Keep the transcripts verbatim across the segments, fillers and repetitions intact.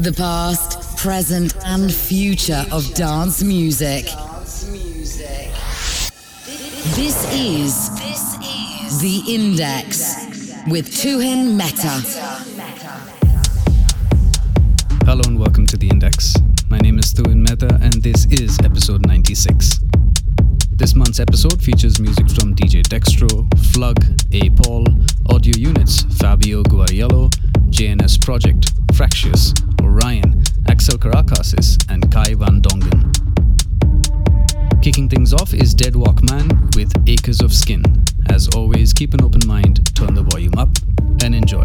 The past, present, and future of dance music. This is The Index with Tuhin Mehta. Hello and welcome to The Index. My name is Tuhin Mehta and this is episode ninety-six. This month's episode features music from D J Dextro, Flug, A Paul, Audio Units, Fabio Guariello, J N S Project, Fractious, Orion, Axel Karakasis, and Kai Van Dongen. Kicking things off is Dead Walkman with Acres of Skin. As always, keep an open mind, turn the volume up, and enjoy.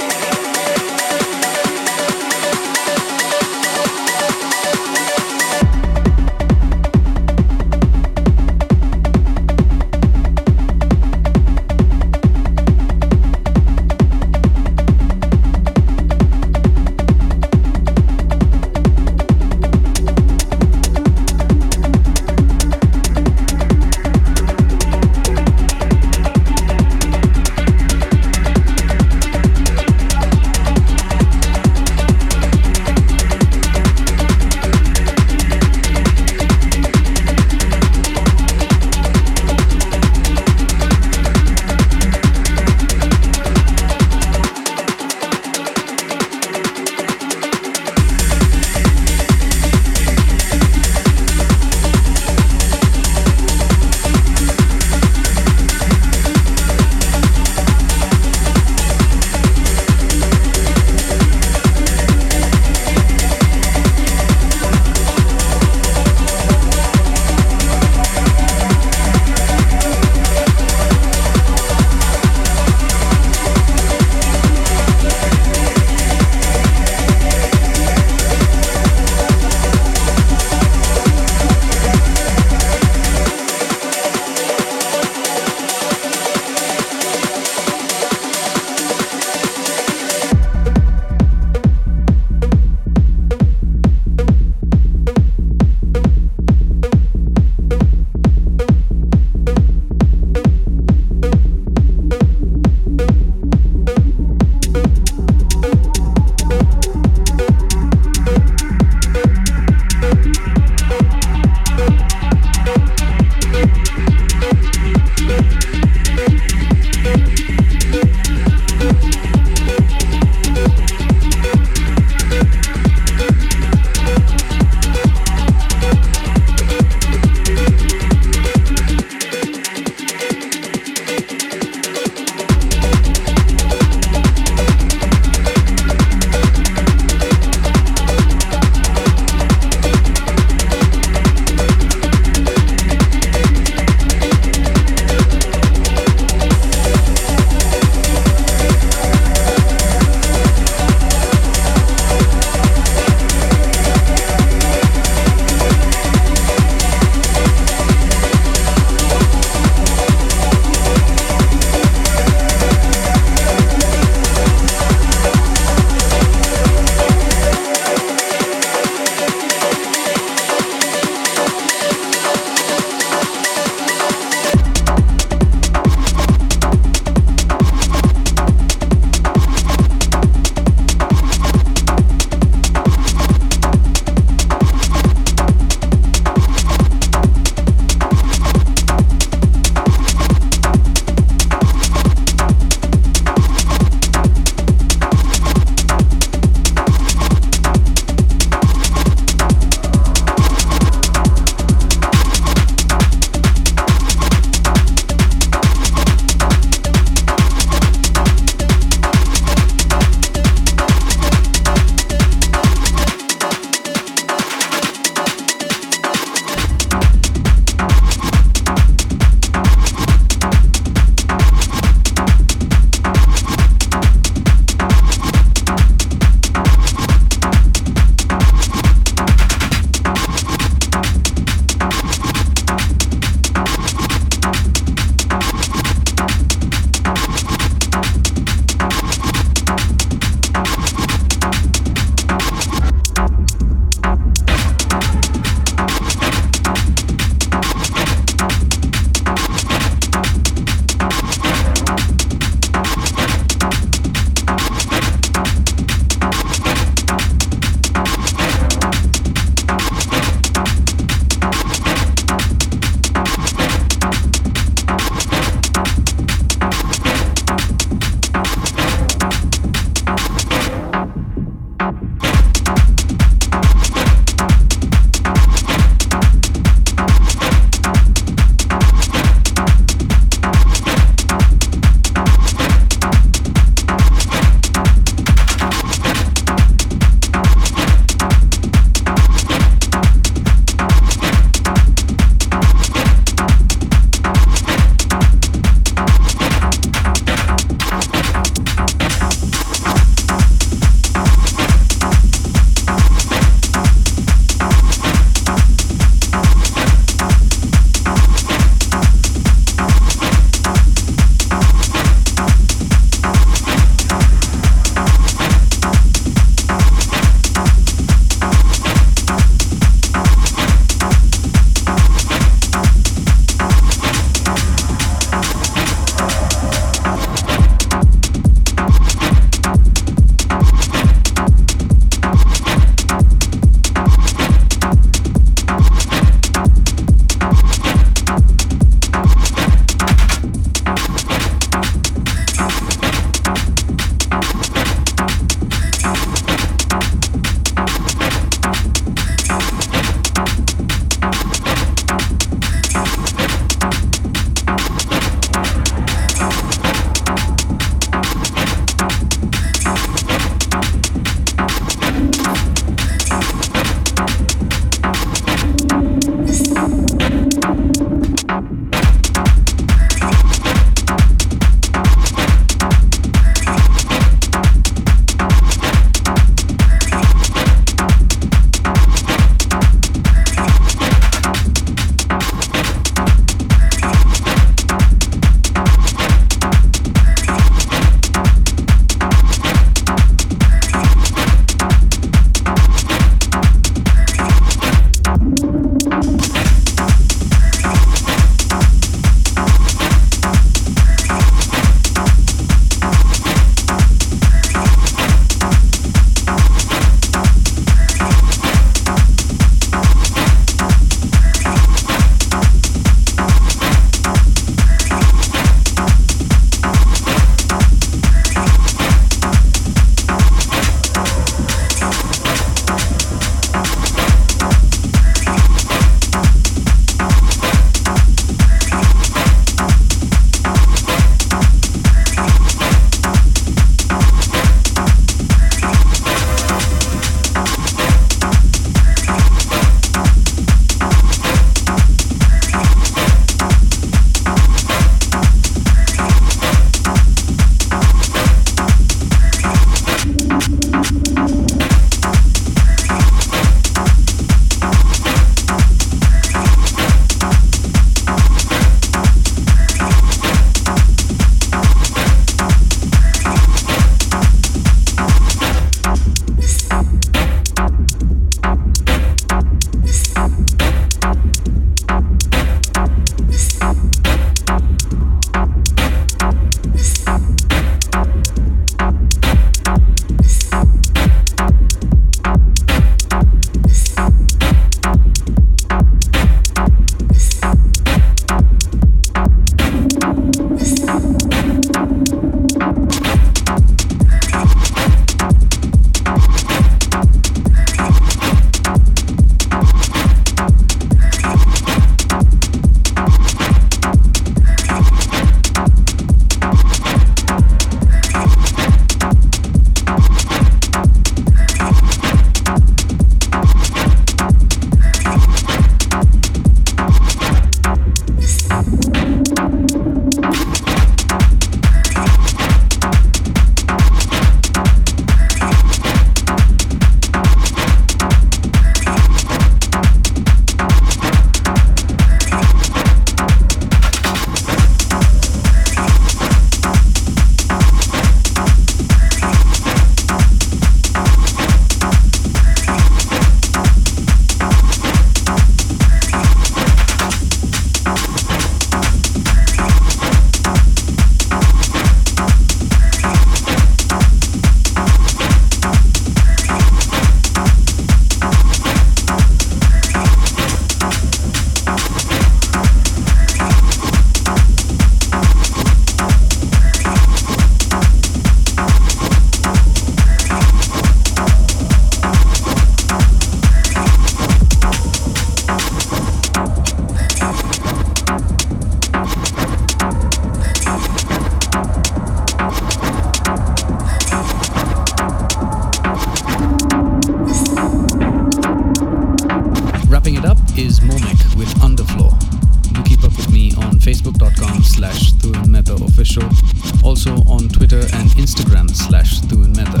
on Twitter and Instagram slash Tuhin Mehta.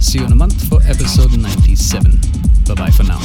See you in a month for episode ninety-seven. Bye bye for now.